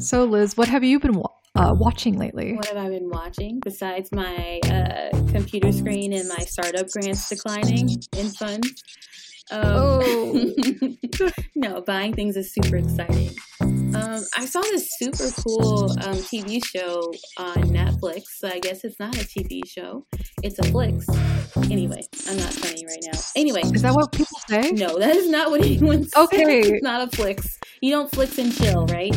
So Liz, what have you been watching lately? What have I been watching besides my computer screen and my startup grants declining in funds? No, buying things is super exciting. I saw this super cool TV show on Netflix. So I guess it's not a TV show. It's a flix. Anyway, I'm not funny right now. Anyway. Is that what people say? No, that is not what anyone says. Okay. It's not a flix. You don't flix and chill, right?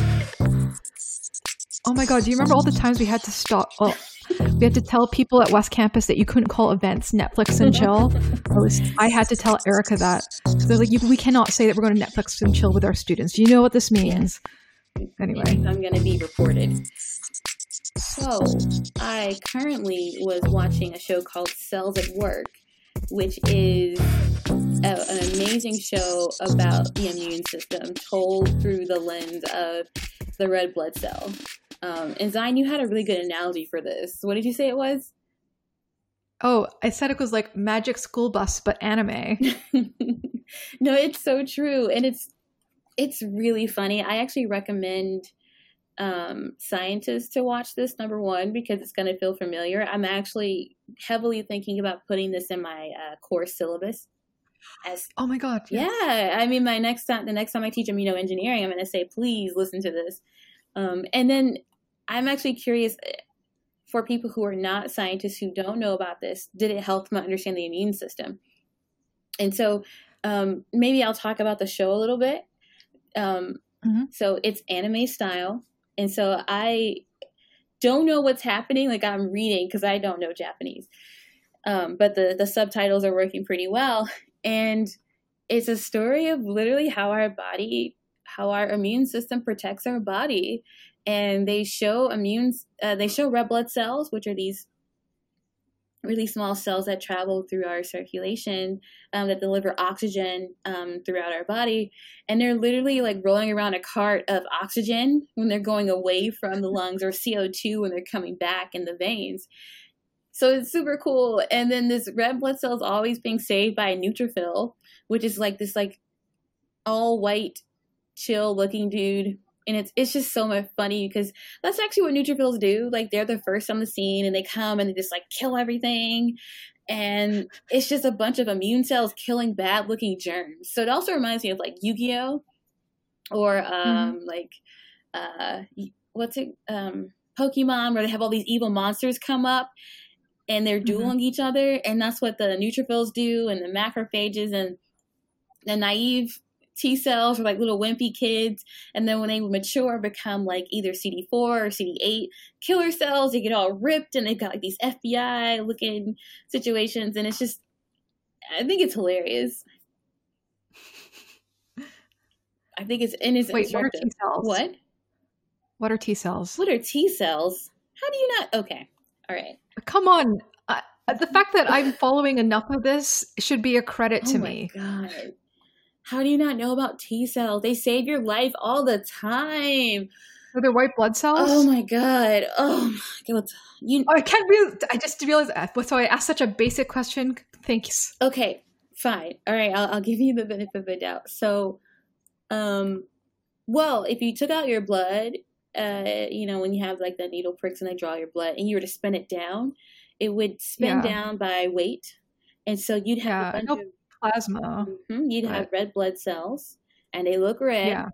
Oh my God. Do you remember all the times we had to stop? Oh. We had to tell people at West Campus that you couldn't call events Netflix and chill. I had to tell Erica that. They're like, we cannot say that we're going to Netflix and chill with our students. Do you know what this means? Anyway. I'm going to be reported. So I currently was watching a show called Cells at Work, which is an amazing show about the immune system told through the lens of the red blood cell. And Zion, you had a really good analogy for this. What did you say it was? Oh, I said it was like Magic School Bus, but anime. No, it's so true. And it's really funny. I actually recommend scientists to watch this, number one, because it's going to feel familiar. I'm actually heavily thinking about putting this in my course syllabus. Oh my God. Yes. Yeah. I mean, the next time I teach engineering, I'm going to say, please listen to this. And then I'm actually curious, for people who are not scientists, who don't know about this, did it help them understand the immune system? And so maybe I'll talk about the show a little bit. So it's anime style. And so I don't know what's happening. Like, I'm reading because I don't know Japanese. But the subtitles are working pretty well. And it's a story of literally how our immune system protects our body. And they show red blood cells, which are these really small cells that travel through our circulation, that deliver oxygen throughout our body. And they're literally like rolling around a cart of oxygen when they're going away from the lungs, or CO2 when they're coming back in the veins. So it's super cool. And then this red blood cell is always being saved by a neutrophil, which is like this like all white, chill looking dude. And it's just so much funny, because that's actually what neutrophils do. Like, they're the first on the scene, and they come and they just like kill everything. And it's just a bunch of immune cells killing bad looking germs. So it also reminds me of like Yu-Gi-Oh! Or Pokemon, where they have all these evil monsters come up and they're dueling each other. And that's what the neutrophils do, and the macrophages and the naive T cells are like little wimpy kids, and then when they mature, become like either CD4 or CD8 killer cells. They get all ripped, and they've got like these FBI looking situations, and it's just, I think it's hilarious. I think it's in his instructive. What are T cells? What are T cells? What are T cells? How do you not? Okay, all right. Come on, the fact that I'm following enough of this should be a credit to me. Oh my God. How do you not know about T cells? They save your life all the time. Are they white blood cells? Oh my God. I can't really, I just realized, so I asked such a basic question. Thanks. Okay, fine. All right, I'll give you the benefit of the doubt. So, if you took out your blood, when you have like the needle pricks and they draw your blood, and you were to spin it down, it would spin down by weight. And so you'd have a bunch of plasma. You'd have red blood cells, and they look red. Yeah.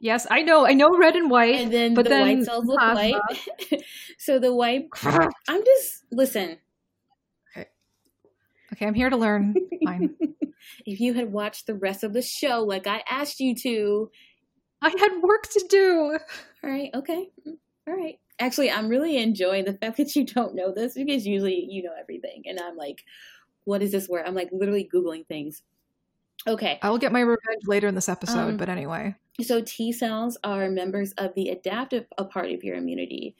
Yes, I know red and white. And then the white cells look plasma. White. So the white. I'm just listen. Okay, I'm here to learn. Fine. If you had watched the rest of the show, like I asked you to, I had work to do. All right. Okay. All right. Actually, I'm really enjoying the fact that you don't know this, because usually you know everything, and I'm like, what is this word? I'm like literally Googling things. Okay. I will get my revenge later in this episode, but anyway. So T cells are members of the adaptive part of your immunity.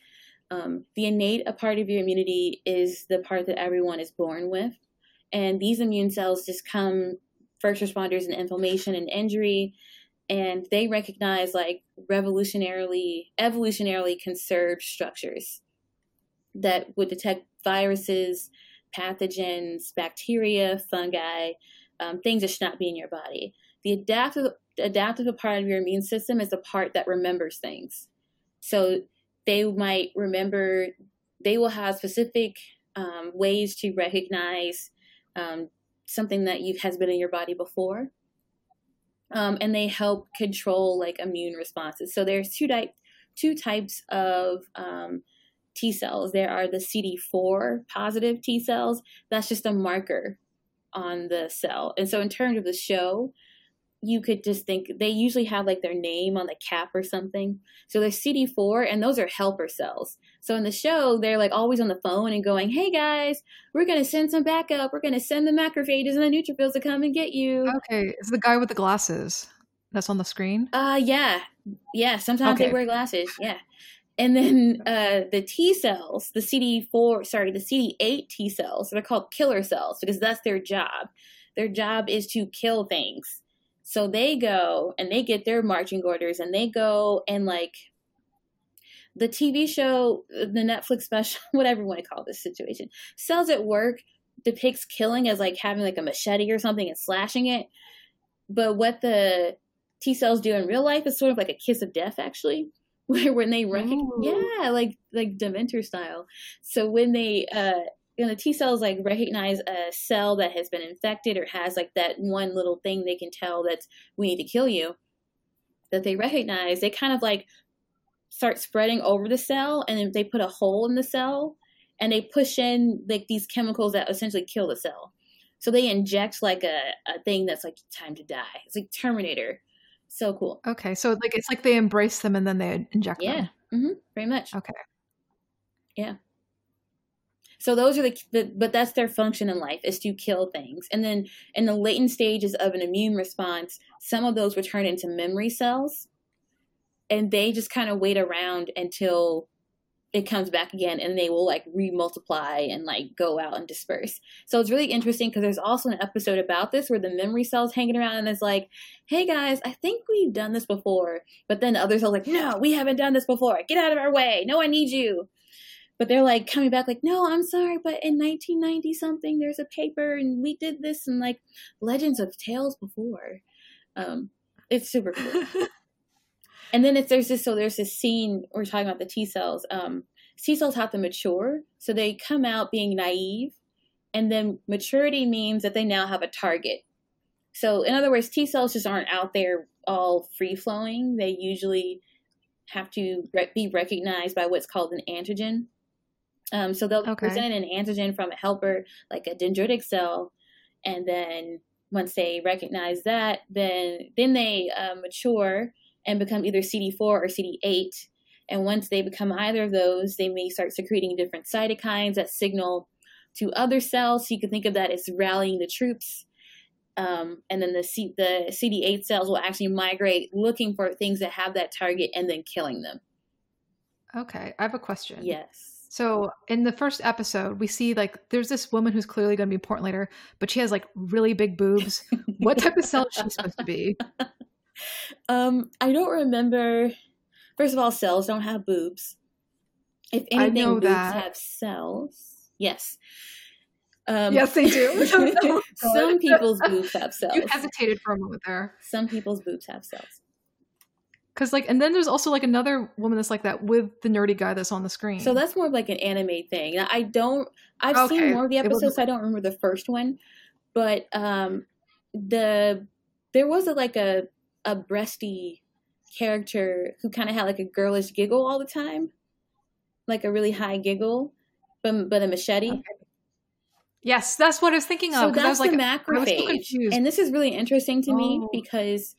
The innate part of your immunity is the part that everyone is born with. And these immune cells just come first responders in inflammation and injury. And they recognize like evolutionarily conserved structures that would detect viruses, pathogens, bacteria, fungi, things that should not be in your body. The adaptive part of your immune system is the part that remembers things. So they might remember, they will have specific ways to recognize something that has been in your body before. And they help control like immune responses. So there's two types of T cells. There are the CD4 positive T cells. That's just a marker on the cell. And so in terms of the show, you could just think they usually have like their name on the cap or something. So they're CD4 and those are helper cells. So in the show, they're like always on the phone and going, hey guys, we're going to send some backup. We're going to send the macrophages and the neutrophils to come and get you. Okay. It's the guy with the glasses that's on the screen. Yeah. Sometimes they wear glasses. Yeah. And then the T cells, the CD8 T cells, they're called killer cells because that's their job. Their job is to kill things. So they go and they get their marching orders and they go and like the TV show, the Netflix special, whatever you want to call this situation, Cells at Work depicts killing as like having like a machete or something and slashing it. But what the T cells do in real life is sort of like a kiss of death, actually, where when they recognize, like Dementor style. So when they, the T cells like recognize a cell that has been infected or has like that one little thing they can tell that's we need to kill you, that they recognize, they kind of like start spreading over the cell and then they put a hole in the cell and they push in like these chemicals that essentially kill the cell. So they inject like a thing that's like time to die. It's like Terminator. So cool. Okay. So like it's like they embrace them and then they inject them. Yeah. Mm-hmm. Very much. Okay. Yeah. So those are but that's their function in life, is to kill things. And then in the latent stages of an immune response, some of those return into memory cells and they just kind of wait around until it comes back again and they will like remultiply and like go out and disperse. So it's really interesting because there's also an episode about this where the memory cell's hanging around and it's like, hey guys, I think we've done this before. But then the others are like, no, we haven't done this before. Get out of our way. No, I need you. But they're like coming back like, no, I'm sorry, but in 1990 something, there's a paper and we did this and like legends of tales before. It's super cool. And then there's this scene, we're talking about the T cells. T cells have to mature. So they come out being naive, and then maturity means that they now have a target. So in other words, T cells just aren't out there all free flowing. They usually have to be recognized by what's called an antigen. So they'll present an antigen from a helper, like a dendritic cell. And then once they recognize that, then they mature and become either CD4 or CD8. And once they become either of those, they may start secreting different cytokines that signal to other cells. So you can think of that as rallying the troops. And then the CD8 cells will actually migrate looking for things that have that target and then killing them. Okay. I have a question. Yes. So in the first episode, we see like there's this woman who's clearly going to be important later, but she has like really big boobs. What type of cell is she supposed to be? I don't remember. First of all, cells don't have boobs. If anything, boobs have cells. Yes. Yes, they do. Some people's boobs have cells. You hesitated for a moment there. Some people's boobs have cells. Because like, and then there's also like another woman that's like that with the nerdy guy that's on the screen. So that's more of like an anime thing. I've seen more of the episodes. So I don't remember the first one, but there was a breasty character who kind of had like a girlish giggle all the time, like a really high giggle, but a machete. Okay. Yes, that's what I was thinking of. So that's the macrophage, and this is really interesting to me because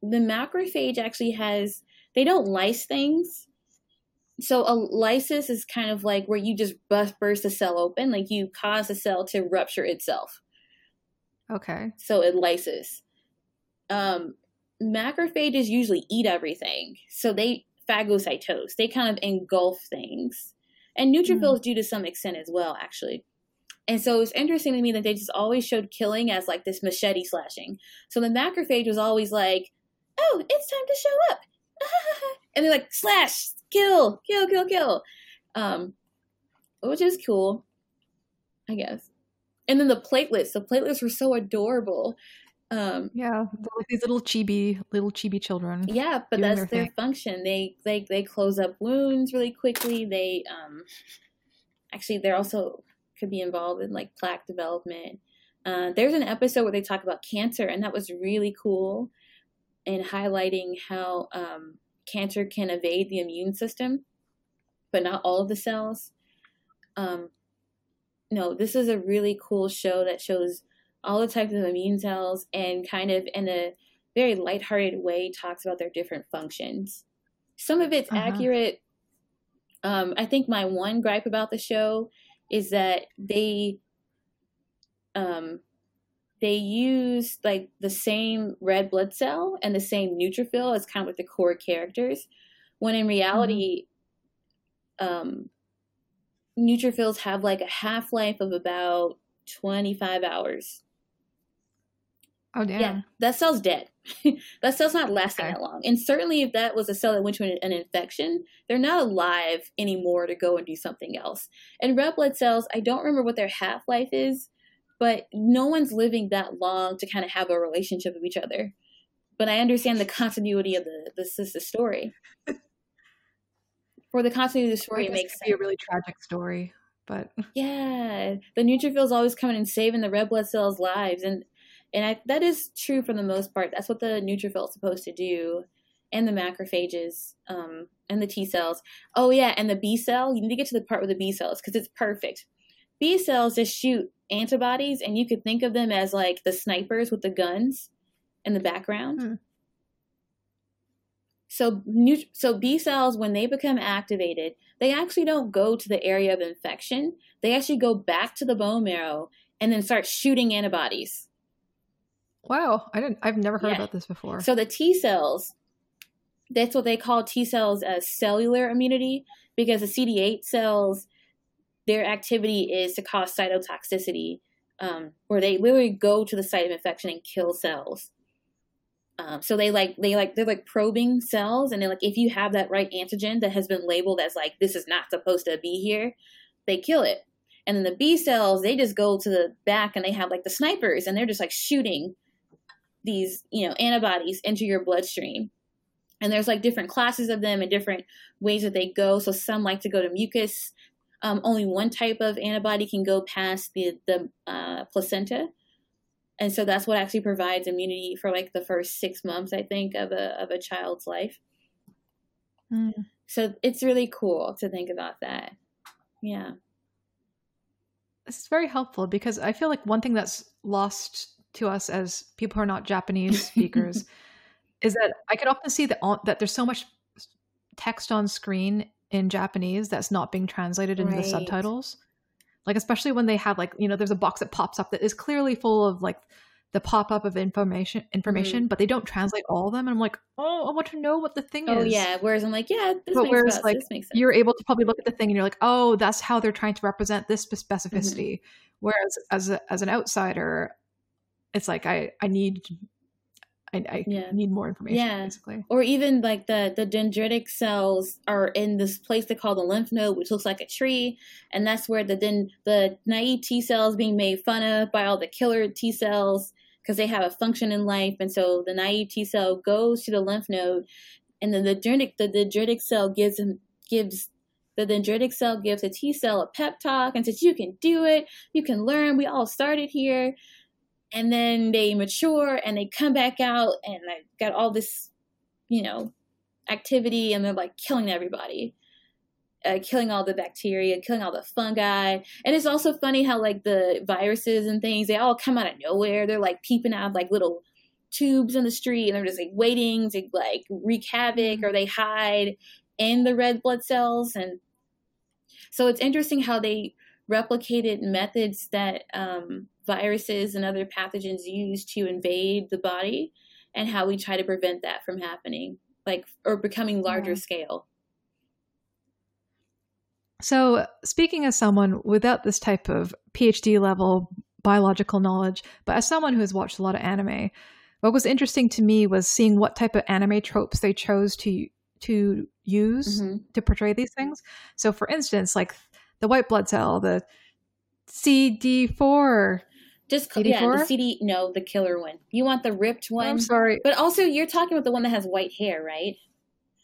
the macrophage actually has, they don't lyse things. So a lysis is kind of like where you just burst a cell open, like you cause a cell to rupture itself. Okay. So it lyses. Macrophages usually eat everything. So they phagocytose. They kind of engulf things. And neutrophils do to some extent as well, actually. And so it's interesting to me that they just always showed killing as like this machete slashing. So the macrophage was always like, oh, it's time to show up. And they're like, slash, kill, kill, kill, kill. Which is cool, I guess. And then the platelets were so adorable. Yeah, these little chibi children. Yeah, but that's their function. They close up wounds really quickly. They actually they're also could be involved in like plaque development. There's an episode where they talk about cancer, and that was really cool, and highlighting how cancer can evade the immune system, but not all of the cells. No, this is a really cool show that shows all the types of immune cells and kind of in a very lighthearted way talks about their different functions. Some of it's accurate. I think my one gripe about the show is that they use like the same red blood cell and the same neutrophil as kind of like the core characters, when in reality, neutrophils have like a half-life of about 25 hours. Oh, damn. Yeah, that cell's dead. That cell's not lasting that long. And certainly if that was a cell that went to an infection, they're not alive anymore to go and do something else. And red blood cells, I don't remember what their half-life is, but no one's living that long to kind of have a relationship with each other. But I understand the continuity of the story. For the continuity of the story, it makes sense. It could be a really tragic story, but... Yeah, the neutrophils always coming and saving the red blood cells' lives, and that is true for the most part. That's what the neutrophil is supposed to do, and the macrophages, and the T cells. Oh, yeah, and the B cell. You need to get to the part with the B cells, because it's perfect. B cells just shoot antibodies, and you could think of them as, like, the snipers with the guns in the background. Hmm. So B cells, when they become activated, they actually don't go to the area of infection. They actually go back to the bone marrow and then start shooting antibodies. Wow, I've never heard about this before. So the T cells, that's what they call T cells as cellular immunity, because the CD8 cells, their activity is to cause cytotoxicity, where they literally go to the site of infection and kill cells. So they're probing cells, and then like if you have that right antigen that has been labeled as like this is not supposed to be here, they kill it. And then the B cells, they just go to the back and they have like the snipers, and they're just like shooting these, you know, antibodies into your bloodstream. And there's like different classes of them and different ways that they go. So some like to go to mucus. Only one type of antibody can go past the placenta. And so that's what actually provides immunity for like the first 6 months, I think, of a child's life. Mm. So it's really cool to think about that. Yeah. This is very helpful, because I feel like one thing that's lost to us as people who are not Japanese speakers is that I could often see that there's so much text on screen in Japanese that's not being translated into the subtitles. Like, especially when they have like, you know, there's a box that pops up that is clearly full of like the pop-up of information, but they don't translate all of them. And I'm like, oh, I want to know what the thing is. Oh yeah. Whereas I'm like, yeah, this makes sense. You're able to probably look at the thing and you're like, oh, that's how they're trying to represent this specificity. Mm-hmm. Whereas as an outsider, it's like, I need more information, basically. Or even like the dendritic cells are in this place they call the lymph node, which looks like a tree. And that's where the naive T cells being made fun of by all the killer T cells, because they have a function in life. And so the naive T cell goes to the lymph node, and then the dendritic cell gives a T cell a pep talk and says, you can do it. You can learn. We all started here. And then they mature and they come back out, and I got all this, you know, activity, and they're like killing everybody, killing all the bacteria, killing all the fungi. And it's also funny how like the viruses and things, they all come out of nowhere. They're like peeping out of like little tubes in the street, and they're just like waiting to like wreak havoc, or they hide in the red blood cells. And so it's interesting how they replicated methods that, viruses and other pathogens use to invade the body, and how we try to prevent that from happening, like, or becoming larger scale. So speaking as someone without this type of PhD level biological knowledge, but as someone who has watched a lot of anime, what was interesting to me was seeing what type of anime tropes they chose to use to portray these things. So for instance, like the white blood cell, the CD4 Just the CD. No, the killer one. You want the ripped one? I'm sorry, but also you're talking about the one that has white hair, right?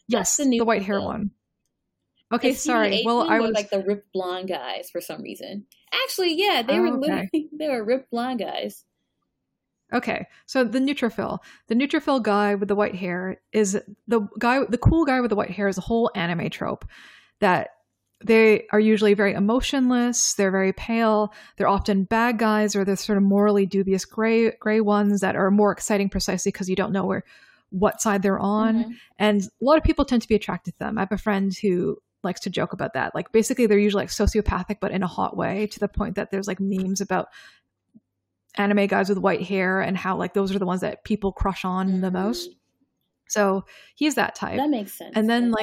Yes, the white hair one. Okay, sorry. Well, I was like the ripped blonde guys for some reason. Actually, yeah, they were literally they were ripped blonde guys. Okay, so the neutrophil guy with the white hair is the cool guy with the white hair is a whole anime trope that they are usually very emotionless. They're very pale. They're often bad guys, or they're sort of morally dubious gray ones that are more exciting precisely because you don't know what side they're on. Mm-hmm. And a lot of people tend to be attracted to them. I have a friend who likes to joke about that. Like basically they're usually like sociopathic, but in a hot way, to the point that there's like memes about anime guys with white hair and how like those are the ones that people crush on mm-hmm. the most. So he's that type. That makes sense. And then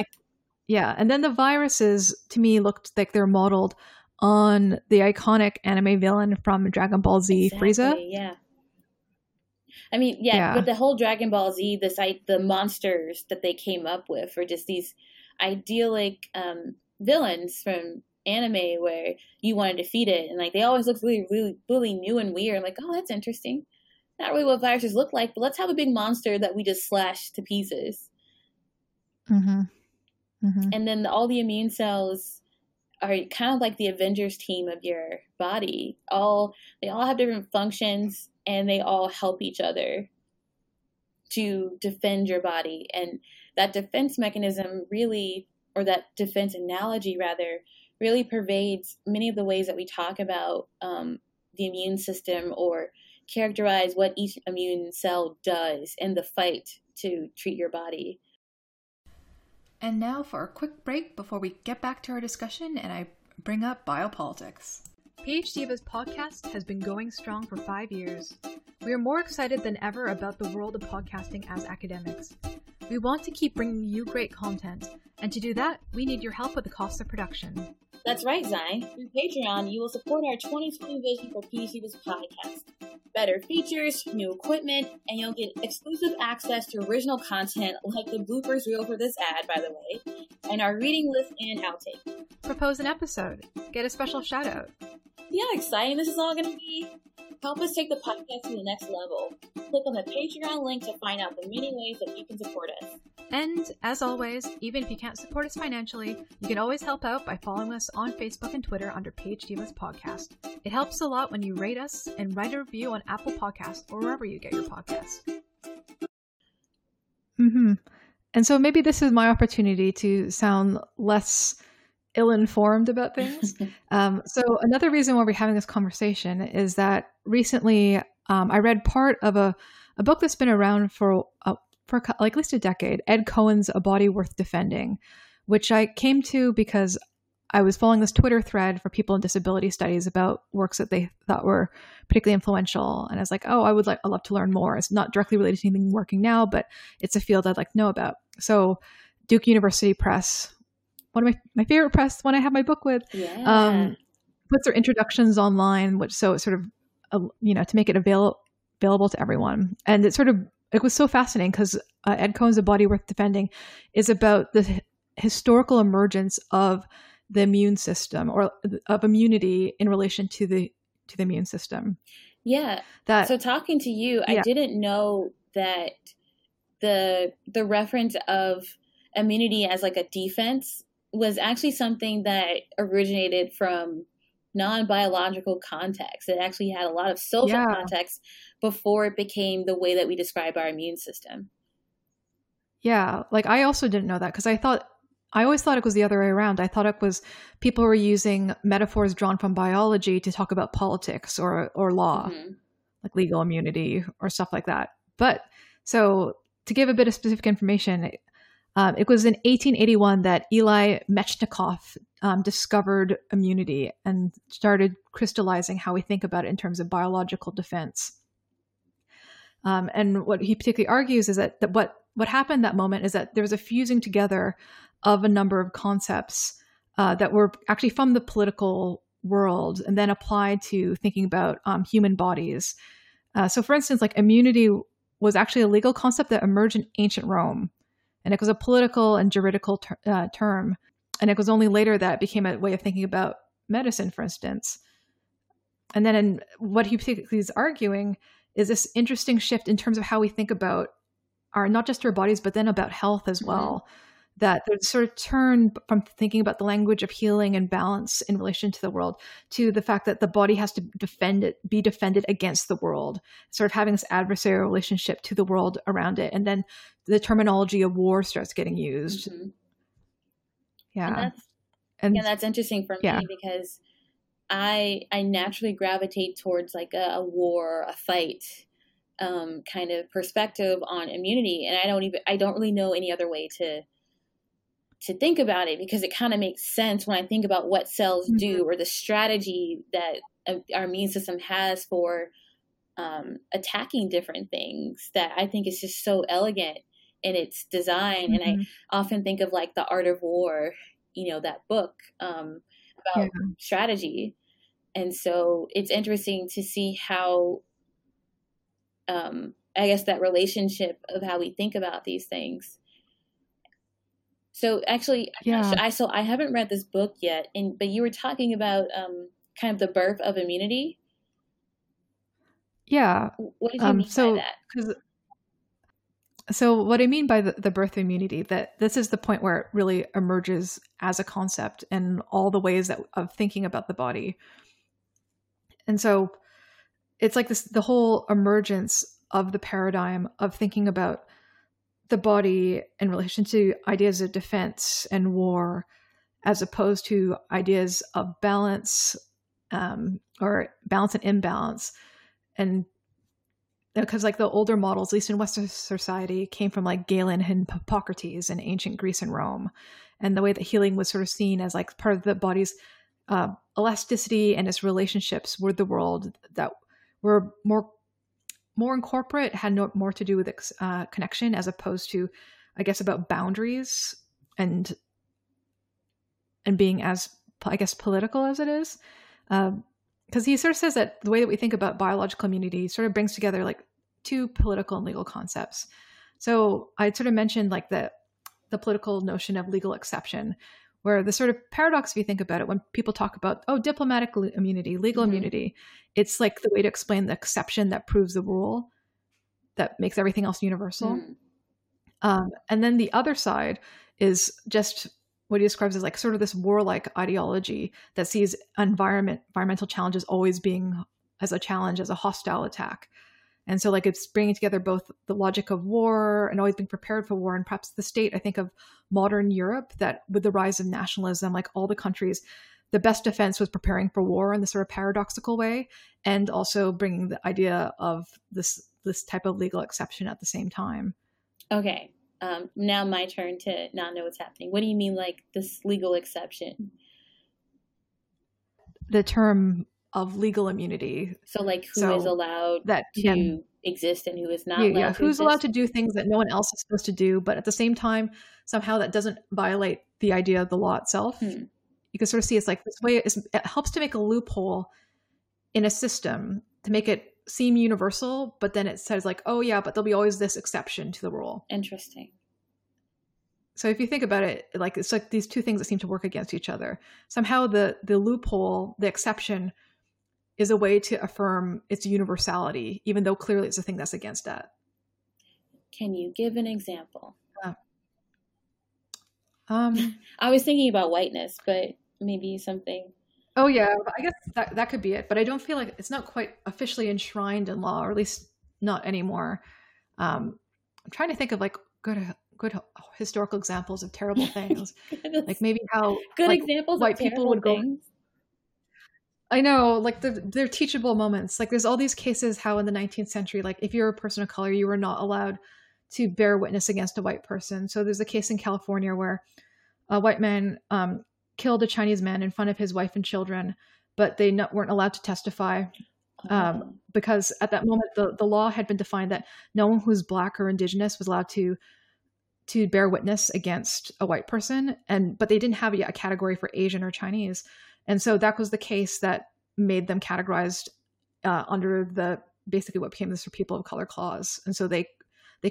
and then the viruses to me looked like they're modeled on the iconic anime villain from Dragon Ball Z, exactly, Frieza. Yeah. I mean, with the whole Dragon Ball Z, the monsters that they came up with were just these idyllic villains from anime where you want to defeat it. And like they always look really, really, really new and weird. I'm like, oh, that's interesting. Not really what viruses look like, but let's have a big monster that we just slash to pieces. Mm-hmm. Mm-hmm. And then all the immune cells are kind of like the Avengers team of your body. They all have different functions, and they all help each other to defend your body. And that defense mechanism really, or that defense analogy rather, really pervades many of the ways that we talk about the immune system or characterize what each immune cell does in the fight to treat your body. And now for a quick break before we get back to our discussion and I bring up biopolitics. PH Diva's podcast has been going strong for 5 years. We are more excited than ever about the world of podcasting as academics. We want to keep bringing you great content, and to do that, we need your help with the cost of production. That's right, Zai. Through Patreon, you will support our 2020 vision for PH Diva's podcast. Better features, new equipment, and you'll get exclusive access to original content like the bloopers reel for this ad, by the way, and our reading list and outtake. Propose an episode. Get a special shout out. See how exciting this is all going to be? Help us take the podcast to the next level. Click on the Patreon link to find out the many ways that you can support us. And, as always, even if you can't support us financially, you can always help out by following us on Facebook and Twitter under PH Divas Podcast. It helps a lot when you rate us and write a review on Apple Podcasts or wherever you get your podcasts. Mm-hmm. And so maybe this is my opportunity to sound less ill-informed about things. So another reason why we're having this conversation is that recently I read part of a book that's been around for like at least a decade, Ed Cohen's A Body Worth Defending, which I came to because I was following this Twitter thread for people in disability studies about works that they thought were particularly influential. And I was like, oh, I'd love to learn more. It's not directly related to anything working now, but it's a field I'd like to know about. So Duke University Press, one of my favorite press, the one I have my book with, puts their introductions online, so it's sort of, to make it available to everyone. And it was so fascinating because Ed Cohen's A Body Worth Defending is about the historical emergence of the immune system or of immunity in relation to the immune system. Yeah. So talking to you, yeah. I didn't know that the reference of immunity as like a defense was actually something that originated from non-biological context. It actually had a lot of social context before it became the way that we describe our immune system. Yeah. Like I also didn't know that because I always thought it was the other way around. I thought it was people were using metaphors drawn from biology to talk about politics or law, mm-hmm. like legal immunity or stuff like that. But so to give a bit of specific information, it was in 1881 that Eli Metchnikoff discovered immunity and started crystallizing how we think about it in terms of biological defense. And what he particularly argues is that what happened that moment is that there was a fusing together of a number of concepts that were actually from the political world and then applied to thinking about human bodies. So for instance, like immunity was actually a legal concept that emerged in ancient Rome. And it was a political and juridical term. And it was only later that it became a way of thinking about medicine, for instance. And then in what he particularly is arguing is this interesting shift in terms of how we think about our, not just our bodies, but then about health as well. Mm-hmm. That there's sort of turn from thinking about the language of healing and balance in relation to the world to the fact that the body has to be defended against the world, sort of having this adversarial relationship to the world around it. And then the terminology of war starts getting used. Mm-hmm. Yeah. And that's interesting for me because I naturally gravitate towards like a war, a fight kind of perspective on immunity. And I don't really know any other way to think about it, because it kind of makes sense when I think about what cells do or the strategy that our immune system has for attacking different things, that I think is just so elegant in its design. Mm-hmm. And I often think of like The Art of War, you know, that book about strategy. And so it's interesting to see how, I guess, that relationship of how we think about these things. So actually, I haven't read this book yet, but you were talking about kind of the birth of immunity. Yeah. What did you mean by that? So what I mean by the birth of immunity, that this is the point where it really emerges as a concept and all the ways of thinking about the body. And so it's like the whole emergence of the paradigm of thinking about the body in relation to ideas of defense and war, as opposed to ideas of balance, or balance and imbalance. And because, you know, like the older models, at least in Western society, came from like Galen and Hippocrates in ancient Greece and Rome, and the way that healing was sort of seen as like part of the body's elasticity and its relationships with the world that were more incorporate, had more to do with connection, as opposed to, I guess, about boundaries and being as, I guess, political as it is. Because he sort of says that the way that we think about biological immunity sort of brings together like two political and legal concepts. So I sort of mentioned like the political notion of legal exception, where the sort of paradox, if you think about it, when people talk about, diplomatic immunity, legal immunity, it's like the way to explain the exception that proves the rule that makes everything else universal. Mm. And then the other side is just what he describes as like sort of this warlike ideology that sees environmental challenges always being as a challenge, as a hostile attack. And so like it's bringing together both the logic of war and always being prepared for war, and perhaps the state, I think, of modern Europe, that with the rise of nationalism, like all the countries, the best defense was preparing for war in this sort of paradoxical way, and also bringing the idea of this type of legal exception at the same time. Okay. Now my turn to not know what's happening. What do you mean, like this legal exception? The term of legal immunity. So like who is allowed to exist and who is not allowed to exist. Who's allowed to do things that no one else is supposed to do, but at the same time, somehow that doesn't violate the idea of the law itself. Hmm. You can sort of see it's like this way, it helps to make a loophole in a system to make it seem universal, but then it says like, but there'll be always this exception to the rule. Interesting. So if you think about it, like it's like these two things that seem to work against each other. Somehow the loophole, the exception, is a way to affirm its universality, even though clearly it's a thing that's against that. Can you give an example? I was thinking about whiteness, but maybe something. Oh yeah, I guess that could be it. But I don't feel like it's not quite officially enshrined in law, or at least not anymore. I'm trying to think of like good historical examples of terrible things, like maybe how good like, examples white of people would go. Things. I know, like they're teachable moments. Like there's all these cases how in the 19th century, like if you're a person of color, you were not allowed to bear witness against a white person. So there's a case in California where a white man killed a Chinese man in front of his wife and children, but they weren't allowed to testify because at that moment the law had been defined that no one who's black or indigenous was allowed to bear witness against a white person, but they didn't have a category for Asian or Chinese. And so that was the case that made them categorized under the basically what became this for people of color clause. And so they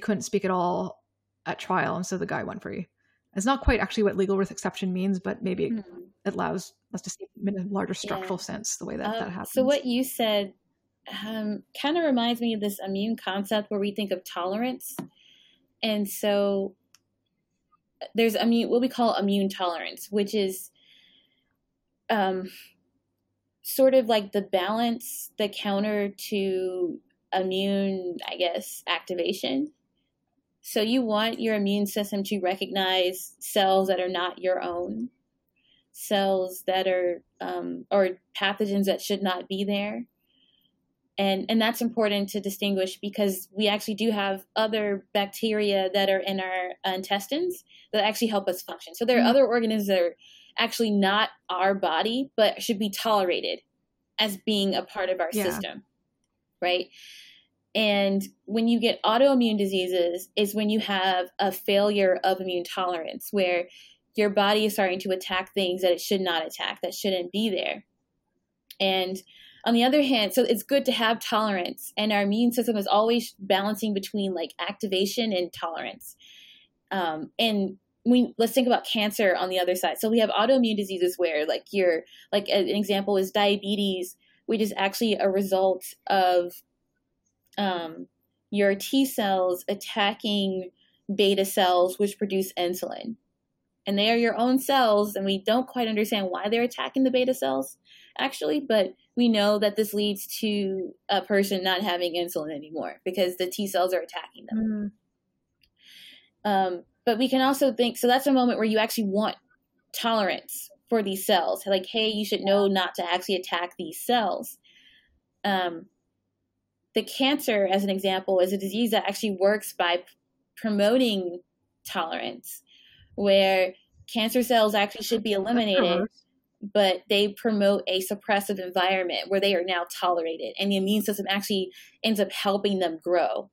couldn't speak at all at trial. And so the guy went free. It's not quite actually what legal worth exception means, but maybe it allows us to see in a larger structural sense the way that that happens. So what you said kind of reminds me of this immune concept where we think of tolerance. And so there's what we call immune tolerance, which is sort of like the balance, the counter to immune, I guess, activation. So you want your immune system to recognize cells that are not your own, cells that are, or pathogens that should not be there. And that's important to distinguish because we actually do have other bacteria that are in our intestines that actually help us function. So there are other organisms that are actually not our body, but should be tolerated as being a part of our system, right? And when you get autoimmune diseases is when you have a failure of immune tolerance where your body is starting to attack things that it should not attack, that shouldn't be there. And on the other hand, so it's good to have tolerance, and our immune system is always balancing between like activation and tolerance. And let's think about cancer on the other side. So we have autoimmune diseases where like an example is diabetes, which is actually a result of your T cells attacking beta cells, which produce insulin. And they are your own cells, and we don't quite understand why they're attacking the beta cells, actually, but we know that this leads to a person not having insulin anymore because the T cells are attacking them. Mm-hmm. But we can also think, so that's a moment where you actually want tolerance for these cells. Like, hey, you should know not to actually attack these cells. The cancer, as an example, is a disease that actually works by promoting tolerance, where cancer cells actually should be eliminated, but they promote a suppressive environment where they are now tolerated, and the immune system actually ends up helping them grow.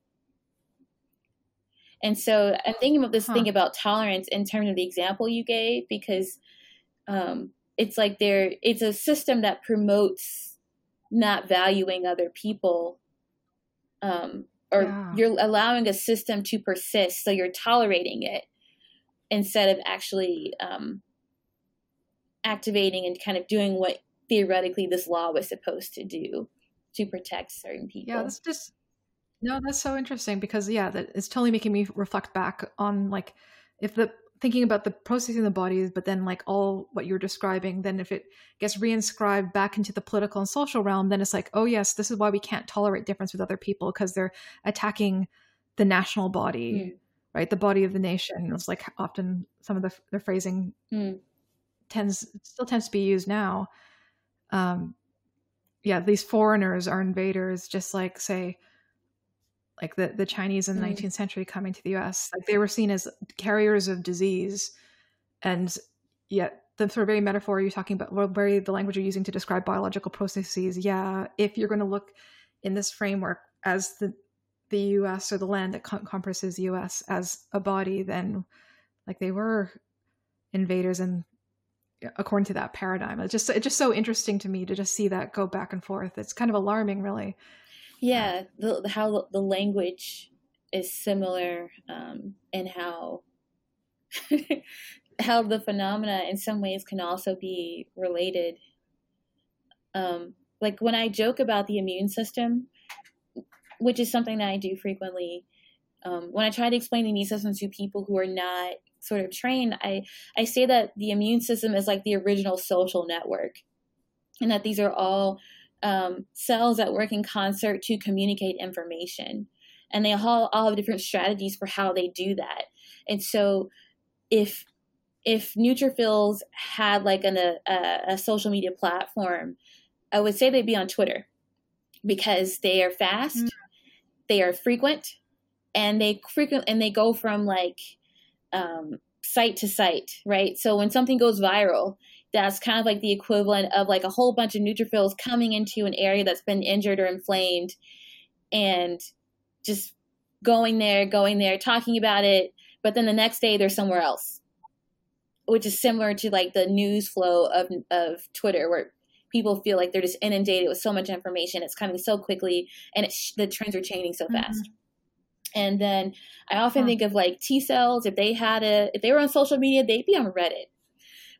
And so I'm thinking about this thing about tolerance in terms of the example you gave, because it's like it's a system that promotes not valuing other people, or you're allowing a system to persist. So you're tolerating it instead of actually activating and kind of doing what theoretically this law was supposed to do to protect certain people. Yeah, that's just... No, that's so interesting because, that it's totally making me reflect back on like thinking about the processing of the body, but then like all what you're describing, then if it gets reinscribed back into the political and social realm, then it's like, oh yes, this is why we can't tolerate difference with other people because they're attacking the national body, right? The body of the nation. It's like often some of the phrasing still tends to be used now. These foreigners are invaders, just like say, like the Chinese in the 19th century coming to the US, like they were seen as carriers of disease. And yet the sort of very metaphor you're talking about, very the language you're using to describe biological processes. Yeah. If you're going to look in this framework as the US or the land that comprises the US as a body, then like they were invaders. And according to that paradigm, it's just so interesting to me to just see that go back and forth. It's kind of alarming, really. Yeah, how the language is similar, and how how the phenomena in some ways can also be related. Like when I joke about the immune system, which is something that I do frequently, when I try to explain the immune system to people who are not sort of trained, I say that the immune system is like the original social network, and that these are all cells that work in concert to communicate information, and they all have different strategies for how they do that. And so if neutrophils had like a social media platform, I would say they'd be on Twitter because they are fast, they are frequent, and they go from like site to site, right? So when something goes viral, that's kind of like the equivalent of like a whole bunch of neutrophils coming into an area that's been injured or inflamed and just going there, talking about it. But then the next day they're somewhere else, which is similar to like the news flow of Twitter, where people feel like they're just inundated with so much information. It's coming so quickly and the trends are changing so fast. And then I often think of like T cells, if they were on social media, they'd be on Reddit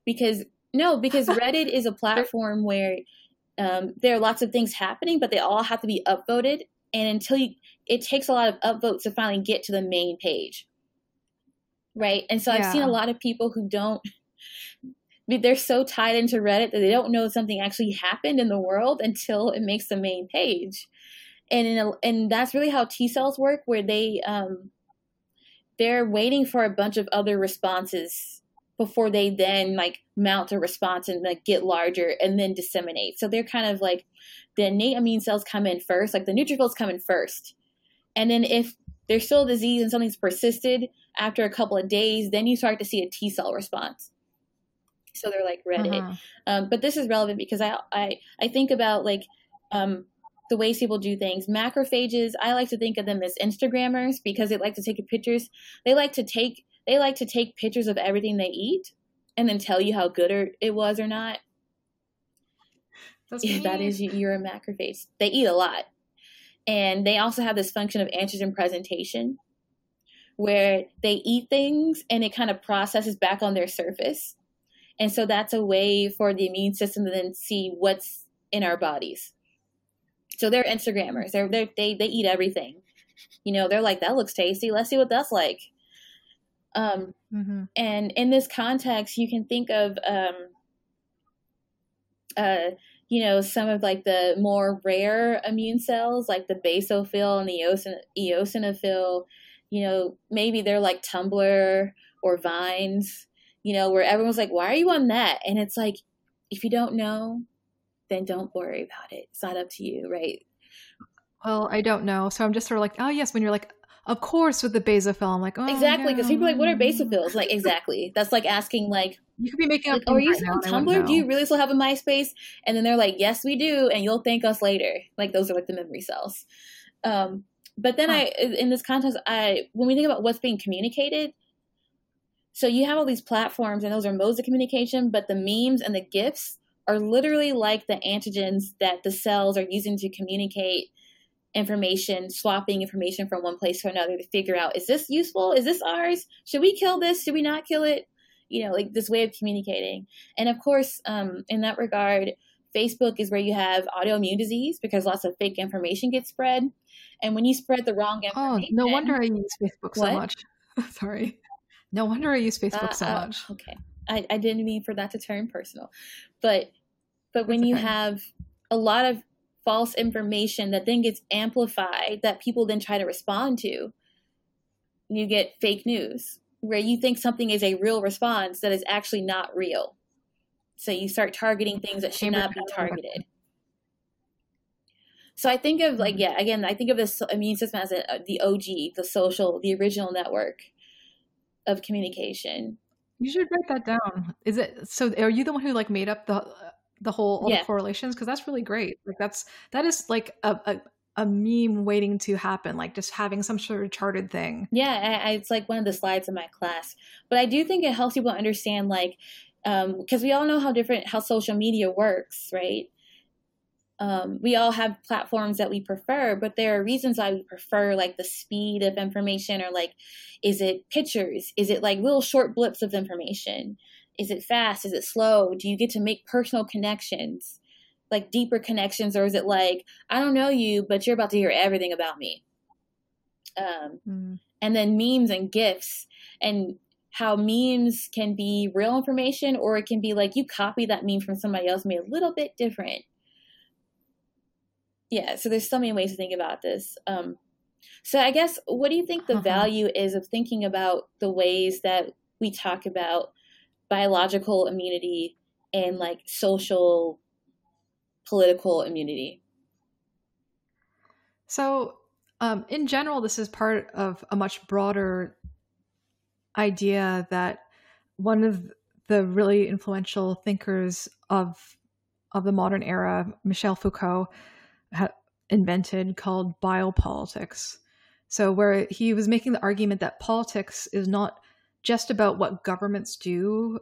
because Reddit is a platform where there are lots of things happening, but they all have to be upvoted. And it takes a lot of upvotes to finally get to the main page. Right. And so I've seen a lot of people who they're so tied into Reddit that they don't know something actually happened in the world until it makes the main page. And that's really how T cells work, where they're waiting for a bunch of other responses before they then like mount a response and like get larger and then disseminate. So they're kind of like the innate immune cells come in first, like the neutrophils come in first. And then if there's still a disease and something's persisted after a couple of days, then you start to see a T cell response. So they're like Reddit. Uh-huh. But this is relevant because I think about like the ways people do things. Macrophages, I like to think of them as Instagrammers because they like to take pictures. They like to take pictures of everything they eat and then tell you how good it was or not. That's if that is you're a macrophage. They eat a lot. And they also have this function of antigen presentation where they eat things and it kind of processes back on their surface. And so that's a way for the immune system to then see what's in our bodies. So they're Instagrammers. They eat everything. You know, they're like, that looks tasty. Let's see what that's like. And in this context, you can think of, some of like the more rare immune cells, like the basophil and the eosinophil, maybe they're like Tumblr or Vines, where everyone's like, why are you on that? And it's like, if you don't know, then don't worry about it. It's not up to you, right? Well, I don't know. So I'm just sort of like, oh, yes. When you're like, of course, with the basophil, I'm like, oh, exactly. Because people are like, what are basophils? Like, exactly. That's like asking, like, you could be making up. Like, oh, are you still on Tumblr? Do you really still have a MySpace? And then they're like, yes, we do. And you'll thank us later. Like, those are like the memory cells. But then in this context, when we think about what's being communicated, so you have all these platforms and those are modes of communication, but the memes and the GIFs are literally like the antigens that the cells are using to communicate information, swapping information from one place to another to figure out, is this useful? Is this ours? Should we kill this? Should we not kill it? Like this way of communicating. And of course, in that regard, Facebook is where you have autoimmune disease because lots of fake information gets spread. And when you spread the wrong information. Oh, no wonder I use Facebook so much. Sorry. No wonder I use Facebook so much. Okay. I didn't mean for that to turn personal. But when you have a lot of false information that then gets amplified that people then try to respond to, you get fake news where you think something is a real response that is actually not real. So you start targeting things that should not be targeted. So I think of like, I think of this immune system as the OG, the original network of communication. You should write that down. Is it so? Are you the one who like made up the whole all the correlations? Because that's really great. Like that is like a meme waiting to happen. Like just having some sort of charted thing. Yeah, it's like one of the slides in my class. But I do think it helps people understand like because we all know how social media works, right? We all have platforms that we prefer, but there are reasons why we prefer like the speed of information or like, is it pictures? Is it like little short blips of information? Is it fast? Is it slow? Do you get to make personal connections, like deeper connections? Or is it like, I don't know you, but you're about to hear everything about me. And then memes and GIFs and how memes can be real information, or it can be like you copy that meme from somebody else, made a little bit different. Yeah, so there's so many ways to think about this. So I guess, what do you think the value is of thinking about the ways that we talk about biological immunity and like social, political immunity? So in general, this is part of a much broader idea that one of the really influential thinkers of the modern era, Michel Foucault, invented called biopolitics. So where he was making the argument that politics is not just about what governments do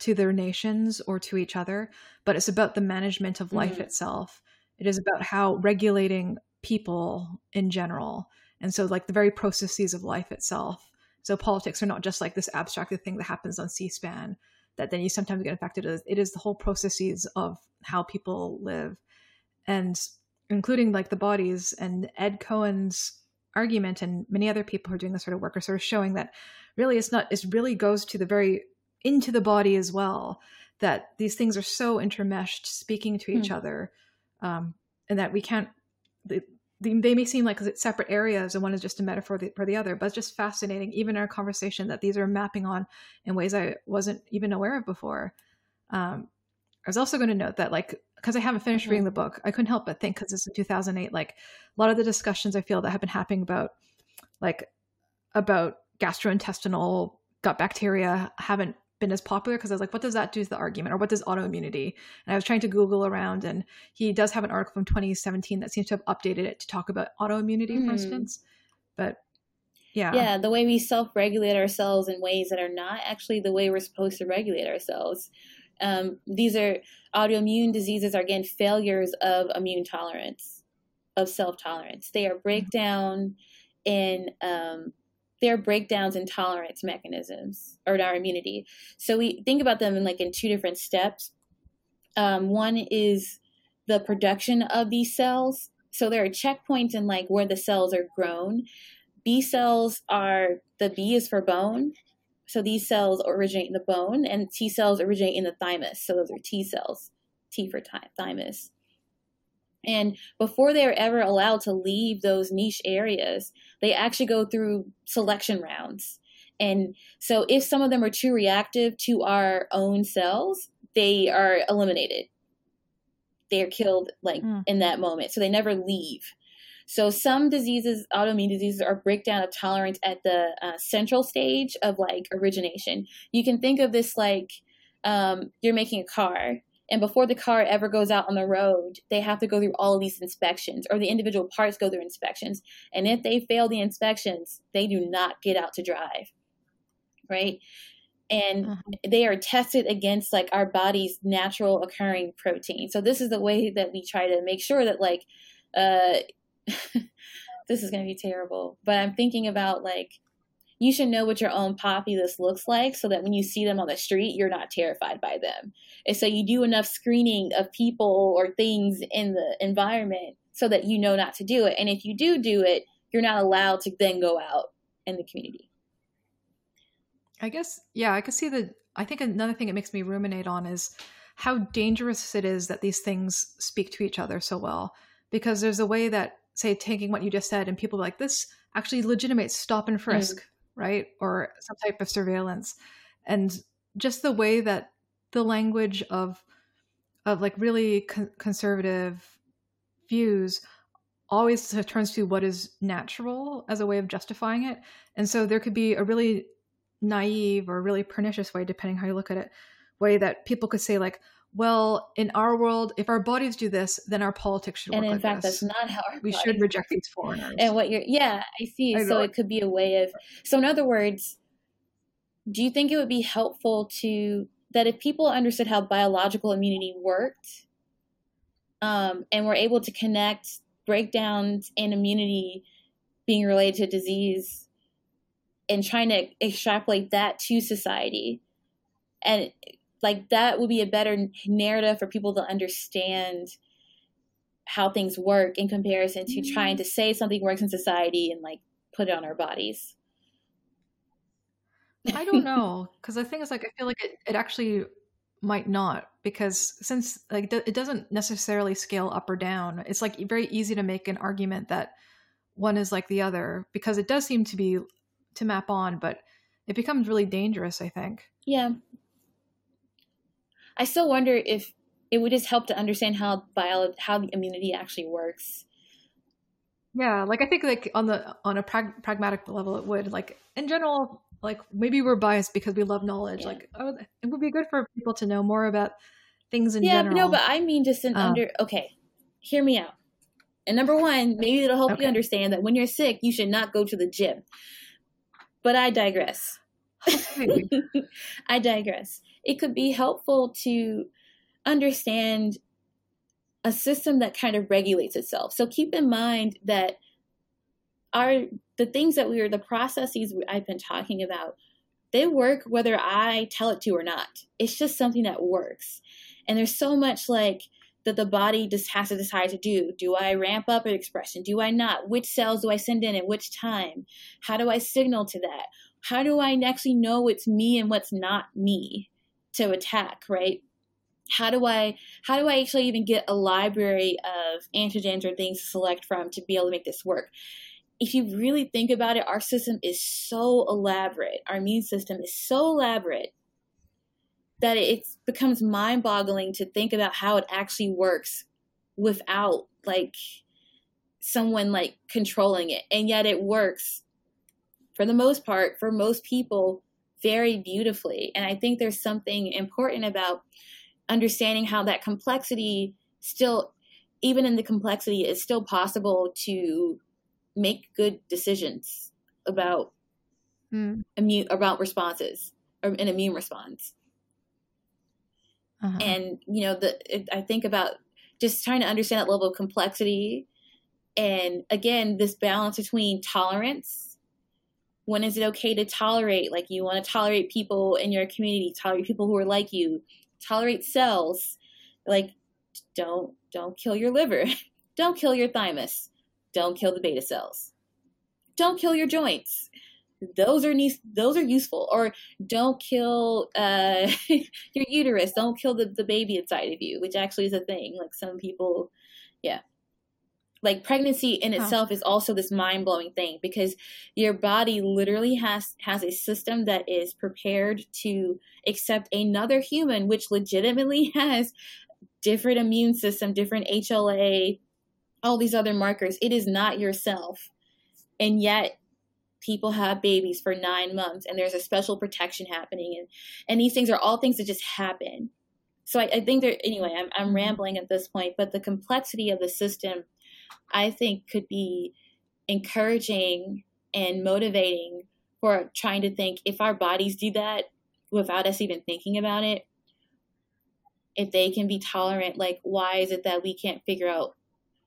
to their nations or to each other, but it's about the management of life itself. It is about how regulating people in general And so like the very processes of life itself. So politics are not just like this abstracted thing that happens on C-SPAN that then you sometimes get affected. It is the whole processes of how people live, and including like the bodies. And Ed Cohen's argument and many other people who are doing this sort of work are sort of showing that really it really goes to the very into the body as well, that these things are so intermeshed, speaking to each other, and that we can't, they may seem like separate areas and one is just a metaphor for the other, but it's just fascinating, even in our conversation, that these are mapping on in ways I wasn't even aware of before. I was also going to note that, like, because I haven't finished reading the book, I couldn't help but think, because it's in 2008, like a lot of the discussions I feel that have been happening about gastrointestinal gut bacteria haven't been as popular, because I was like, what does that do to the argument, or what does autoimmunity? And I was trying to Google around, and he does have an article from 2017 that seems to have updated it to talk about autoimmunity, for instance. But yeah, the way we self-regulate ourselves in ways that are not actually the way we're supposed to regulate ourselves. These are autoimmune diseases are, again, failures of immune tolerance, of self-tolerance. They are breakdowns in tolerance mechanisms or in our immunity. So we think about them in two different steps. One is the production of these cells. So there are checkpoints in where the cells are grown. B cells are, the B is for bone. So these cells originate in the bone, and T cells originate in the thymus. So those are T cells, T for thymus. And before they are ever allowed to leave those niche areas, they actually go through selection rounds. And so if some of them are too reactive to our own cells, they are eliminated. They are killed in that moment. So they never leave. So some diseases, autoimmune diseases, are breakdown of tolerance at the central stage of origination. You can think of this you're making a car. And before the car ever goes out on the road, they have to go through all of these inspections, or the individual parts go through inspections. And if they fail the inspections, they do not get out to drive, right? And they are tested against our body's natural occurring protein. So this is the way that we try to make sure that this is going to be terrible, but I'm thinking about you should know what your own populace looks like, so that when you see them on the street, you're not terrified by them. And so you do enough screening of people or things in the environment so that you know not to do it. And if you do it, you're not allowed to then go out in the community. I guess, yeah, I could see that. I think another thing it makes me ruminate on is how dangerous it is that these things speak to each other so well, because there's a way that, say, taking what you just said, and people are like, this actually legitimates stop and frisk. Mm. Right? Or some type of surveillance. And just the way that the language of really conservative views always turns to what is natural as a way of justifying it. And so there could be a really naive or really pernicious way, depending how you look at it, way that people could say well, in our world, if our bodies do this, then our politics should work. And in fact, that's not how we should reject these foreigners. And what you're, yeah, I see. So it could be a way of, so in other words, do you think it would be helpful that if people understood how biological immunity worked, and were able to connect breakdowns in immunity being related to disease and trying to extrapolate that to society, and that would be a better narrative for people to understand how things work in comparison to trying to say something works in society and put it on our bodies. I don't know. Cause the thing is I feel like it actually might not, because since it doesn't necessarily scale up or down, it's very easy to make an argument that one is like the other, because it does seem to map on, but it becomes really dangerous, I think. Yeah. I still wonder if it would just help to understand how the immunity actually works. Yeah, I think on a pragmatic level, it would in general maybe we're biased because we love knowledge. Yeah. It would be good for people to know more about things in general. Yeah, no, but I mean just okay, hear me out. And number one, maybe it'll help you understand that when you're sick, you should not go to the gym. But I digress. Okay. I digress. It could be helpful to understand a system that kind of regulates itself. So keep in mind that are the things that we are, the processes I've been talking about, they work whether I tell it to or not. It's just something that works. And there's so much like that the body just has to decide to do. Do I ramp up an expression? Do I not? Which cells do I send in at which time? How do I signal to that? How do I actually know what's me and what's not me to attack, right? How do I actually even get a library of antigens or things to select from to be able to make this work? If you really think about it, our system is so elaborate. Our immune system is so elaborate that it becomes mind-boggling to think about how it actually works without like someone like controlling it. And yet it works for the most part, for most people, very beautifully. And I think there's something important about understanding how that complexity still, even in the complexity, it's still possible to make good decisions about about responses or an immune response. Uh-huh. And, you know, I think about just trying to understand that level of complexity. And again, this balance between tolerance. When is it okay to tolerate? Like, you want to tolerate people in your community, tolerate people who are like you, tolerate cells. Like, don't kill your liver. Don't kill your thymus. Don't kill the beta cells. Don't kill your joints. Those are useful. Or don't kill your uterus. Don't kill the baby inside of you, which actually is a thing. Like some people, yeah. Like pregnancy in itself is also this mind-blowing thing because your body literally has a system that is prepared to accept another human, which legitimately has different immune system, different HLA, all these other markers. It is not yourself. And yet people have babies for 9 months and there's a special protection happening. And these things are all things that just happen. So I think there, anyway, I'm rambling at this point, but the complexity of the system I think could be encouraging and motivating for trying to think if our bodies do that without us even thinking about it, if they can be tolerant, like why is it that we can't figure out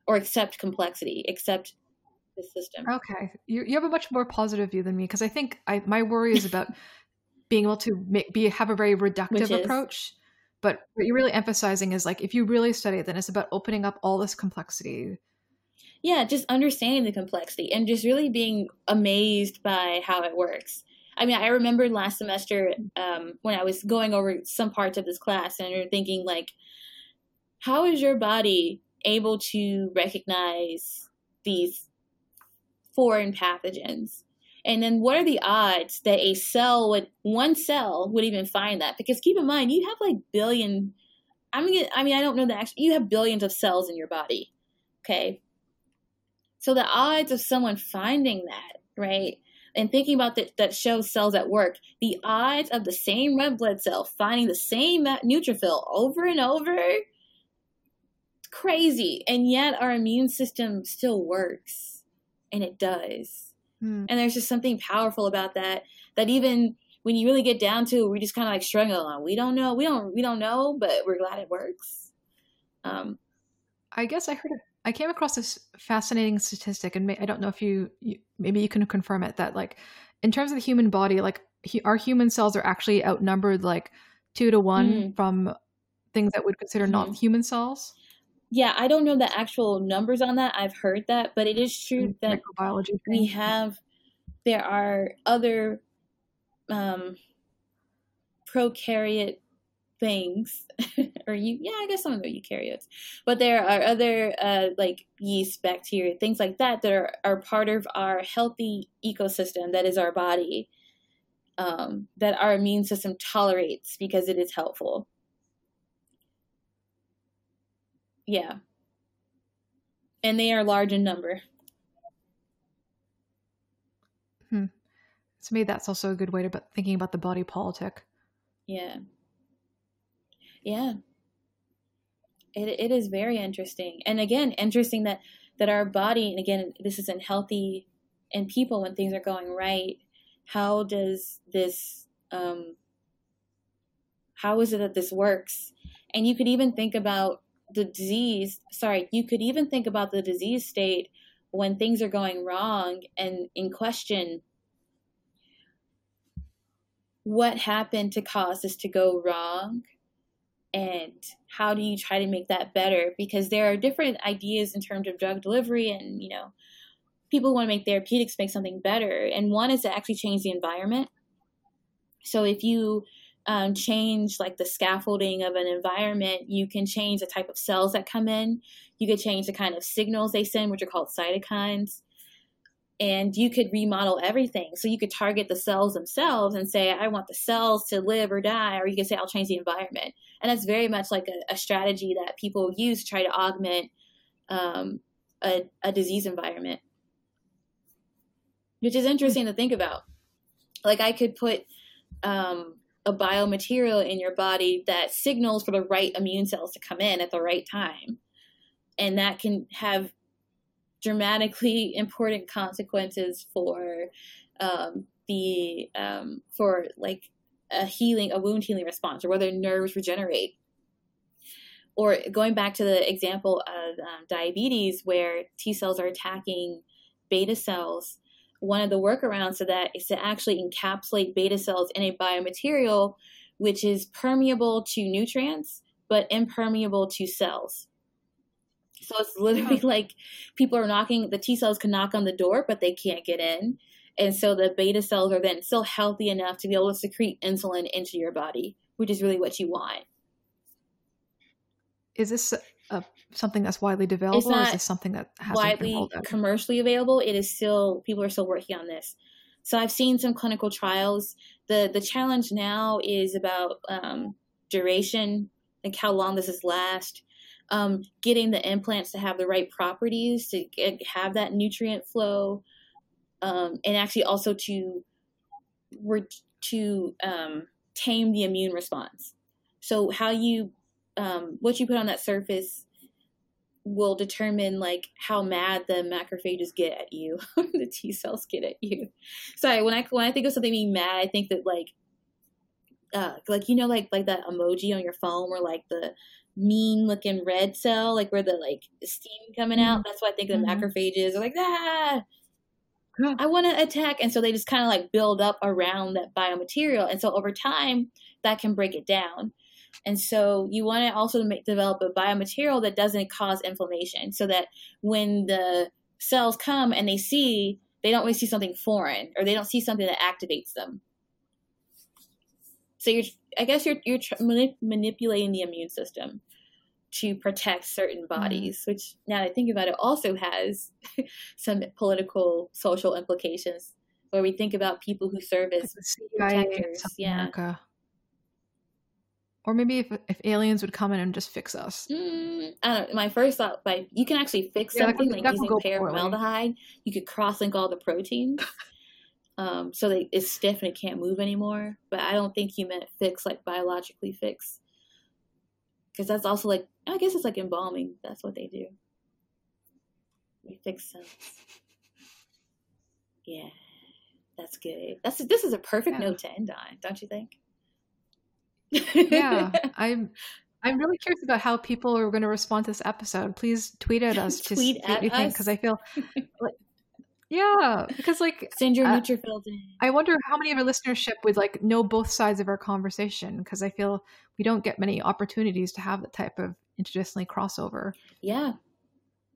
or accept complexity, accept the system? Okay. You have a much more positive view than me because I think my worry is about being able to have a very reductive approach. But what you're really emphasizing is like if you really study it, then it's about opening up all this complexity. Yeah, just understanding the complexity and just really being amazed by how it works. I mean, I remember last semester when I was going over some parts of this class and you're thinking like, how is your body able to recognize these foreign pathogens? And then what are the odds that one cell would even find that? Because keep in mind, you have like you have billions of cells in your body. Okay. So the odds of someone finding that, right, and thinking about that shows Cells at Work, the odds of the same red blood cell finding the same neutrophil over and over, crazy. And yet our immune system still works, and it does. Mm. And there's just something powerful about that even when you really get down to it, we're just kind of like struggling along. We don't know, but we're glad it works. I guess I came across this fascinating statistic, and I don't know if you maybe you can confirm it, that like in terms of the human body, like our human cells are actually outnumbered like 2 to 1 from things that would consider not human cells. Yeah, I don't know the actual numbers on that. I've heard that, but it is true that microbiology there are other prokaryote things I guess some of them are eukaryotes, but there are other like yeast, bacteria, things like that are part of our healthy ecosystem that is our body, that our immune system tolerates because it is helpful. Yeah, and they are large in number. So maybe that's also a good way to thinking about the body politic. Yeah. It is very interesting. And again, interesting that our body, and again, this is in healthy and people when things are going right, how does this, how is it that this works? And you could even think about the disease state when things are going wrong and in question, what happened to cause this to go wrong? And how do you try to make that better? Because there are different ideas in terms of drug delivery and, you know, people want to make therapeutics make something better. And one is to actually change the environment. So if you change like the scaffolding of an environment, you can change the type of cells that come in. You could change the kind of signals they send, which are called cytokines. And you could remodel everything. So you could target the cells themselves and say, I want the cells to live or die. Or you could say, I'll change the environment. And that's very much like a strategy that people use to try to augment a disease environment, which is interesting to think about. Like I could put a biomaterial in your body that signals for the right immune cells to come in at the right time. And that can have dramatically important consequences for for like a wound healing response, or whether nerves regenerate. Or going back to the example of diabetes, where T cells are attacking beta cells, one of the workarounds to that is to actually encapsulate beta cells in a biomaterial which is permeable to nutrients but impermeable to cells. So it's literally like people are knocking, the T cells can knock on the door, but they can't get in. And so the beta cells are then still healthy enough to be able to secrete insulin into your body, which is really what you want. Is this something that's widely available, or is this something that hasn't been rolled out? It's not widely commercially available. It is still, people are still working on this. So I've seen some clinical trials. The challenge now is about duration, like how long does this last? Getting the implants to have the right properties, to have that nutrient flow, and actually also to tame the immune response. So how you, what you put on that surface will determine like how mad the macrophages get at you, the T cells get at you. Sorry, when I think of something being mad, I think that like that emoji on your phone where like the mean looking red cell, like where the like steam coming out. That's what I think of the macrophages are like, I want to attack. And so they just kind of like build up around that biomaterial. And so over time that can break it down. And so you want to also develop a biomaterial that doesn't cause inflammation, so that when the cells come and they don't really see something foreign, or they don't see something that activates them. So you're manipulating the immune system to protect certain bodies, which now that I think about it also has some political, social implications, where we think about people who serve as protectors. Yeah. Or maybe if aliens would come in and just fix us. I don't know. My first thought, like, you can actually fix something like using formaldehyde. You could cross-link all the proteins. So it's stiff and it can't move anymore. But I don't think you meant fix, like biologically fix. Because that's also like, I guess it's like embalming. That's what they do. They fix cells. Yeah, that's good. This is a perfect note to end on, don't you think? Yeah, I'm really curious about how people are going to respond to this episode. Please tweet at us to see what you think, because I feel... Yeah, because like send your neutrophils in. I wonder how many of our listenership would like know both sides of our conversation, because I feel we don't get many opportunities to have that type of interdisciplinary crossover. Yeah.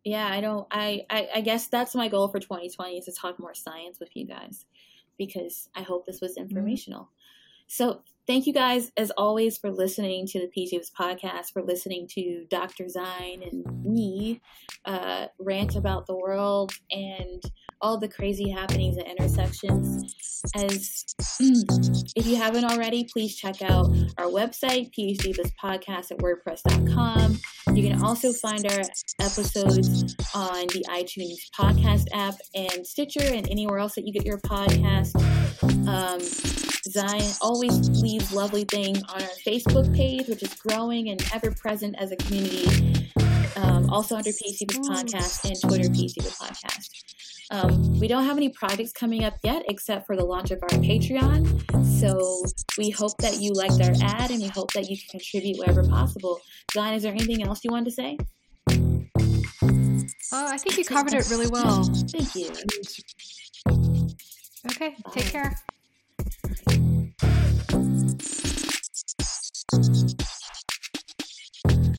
I guess that's my goal for 2020, is to talk more science with you guys, because I hope this was informational. So thank you guys, as always, for listening to the PG's podcast, for listening to Dr. Zine and me rant about the world and all the crazy happenings and intersections. If you haven't already, please check out our website, phdivas.podcast@wordpress.com. You can also find our episodes on the iTunes podcast app and Stitcher and anywhere else that you get your podcast. Zion always leaves lovely things on our Facebook page, which is growing and ever-present as a community. Also under PC with Podcast and Twitter, PC with Podcast. We don't have any projects coming up yet, except for the launch of our Patreon. So we hope that you liked our ad, and we hope that you can contribute wherever possible. Zion, is there anything else you wanted to say? Oh, I think you covered it really well. Thank you. Okay, take care.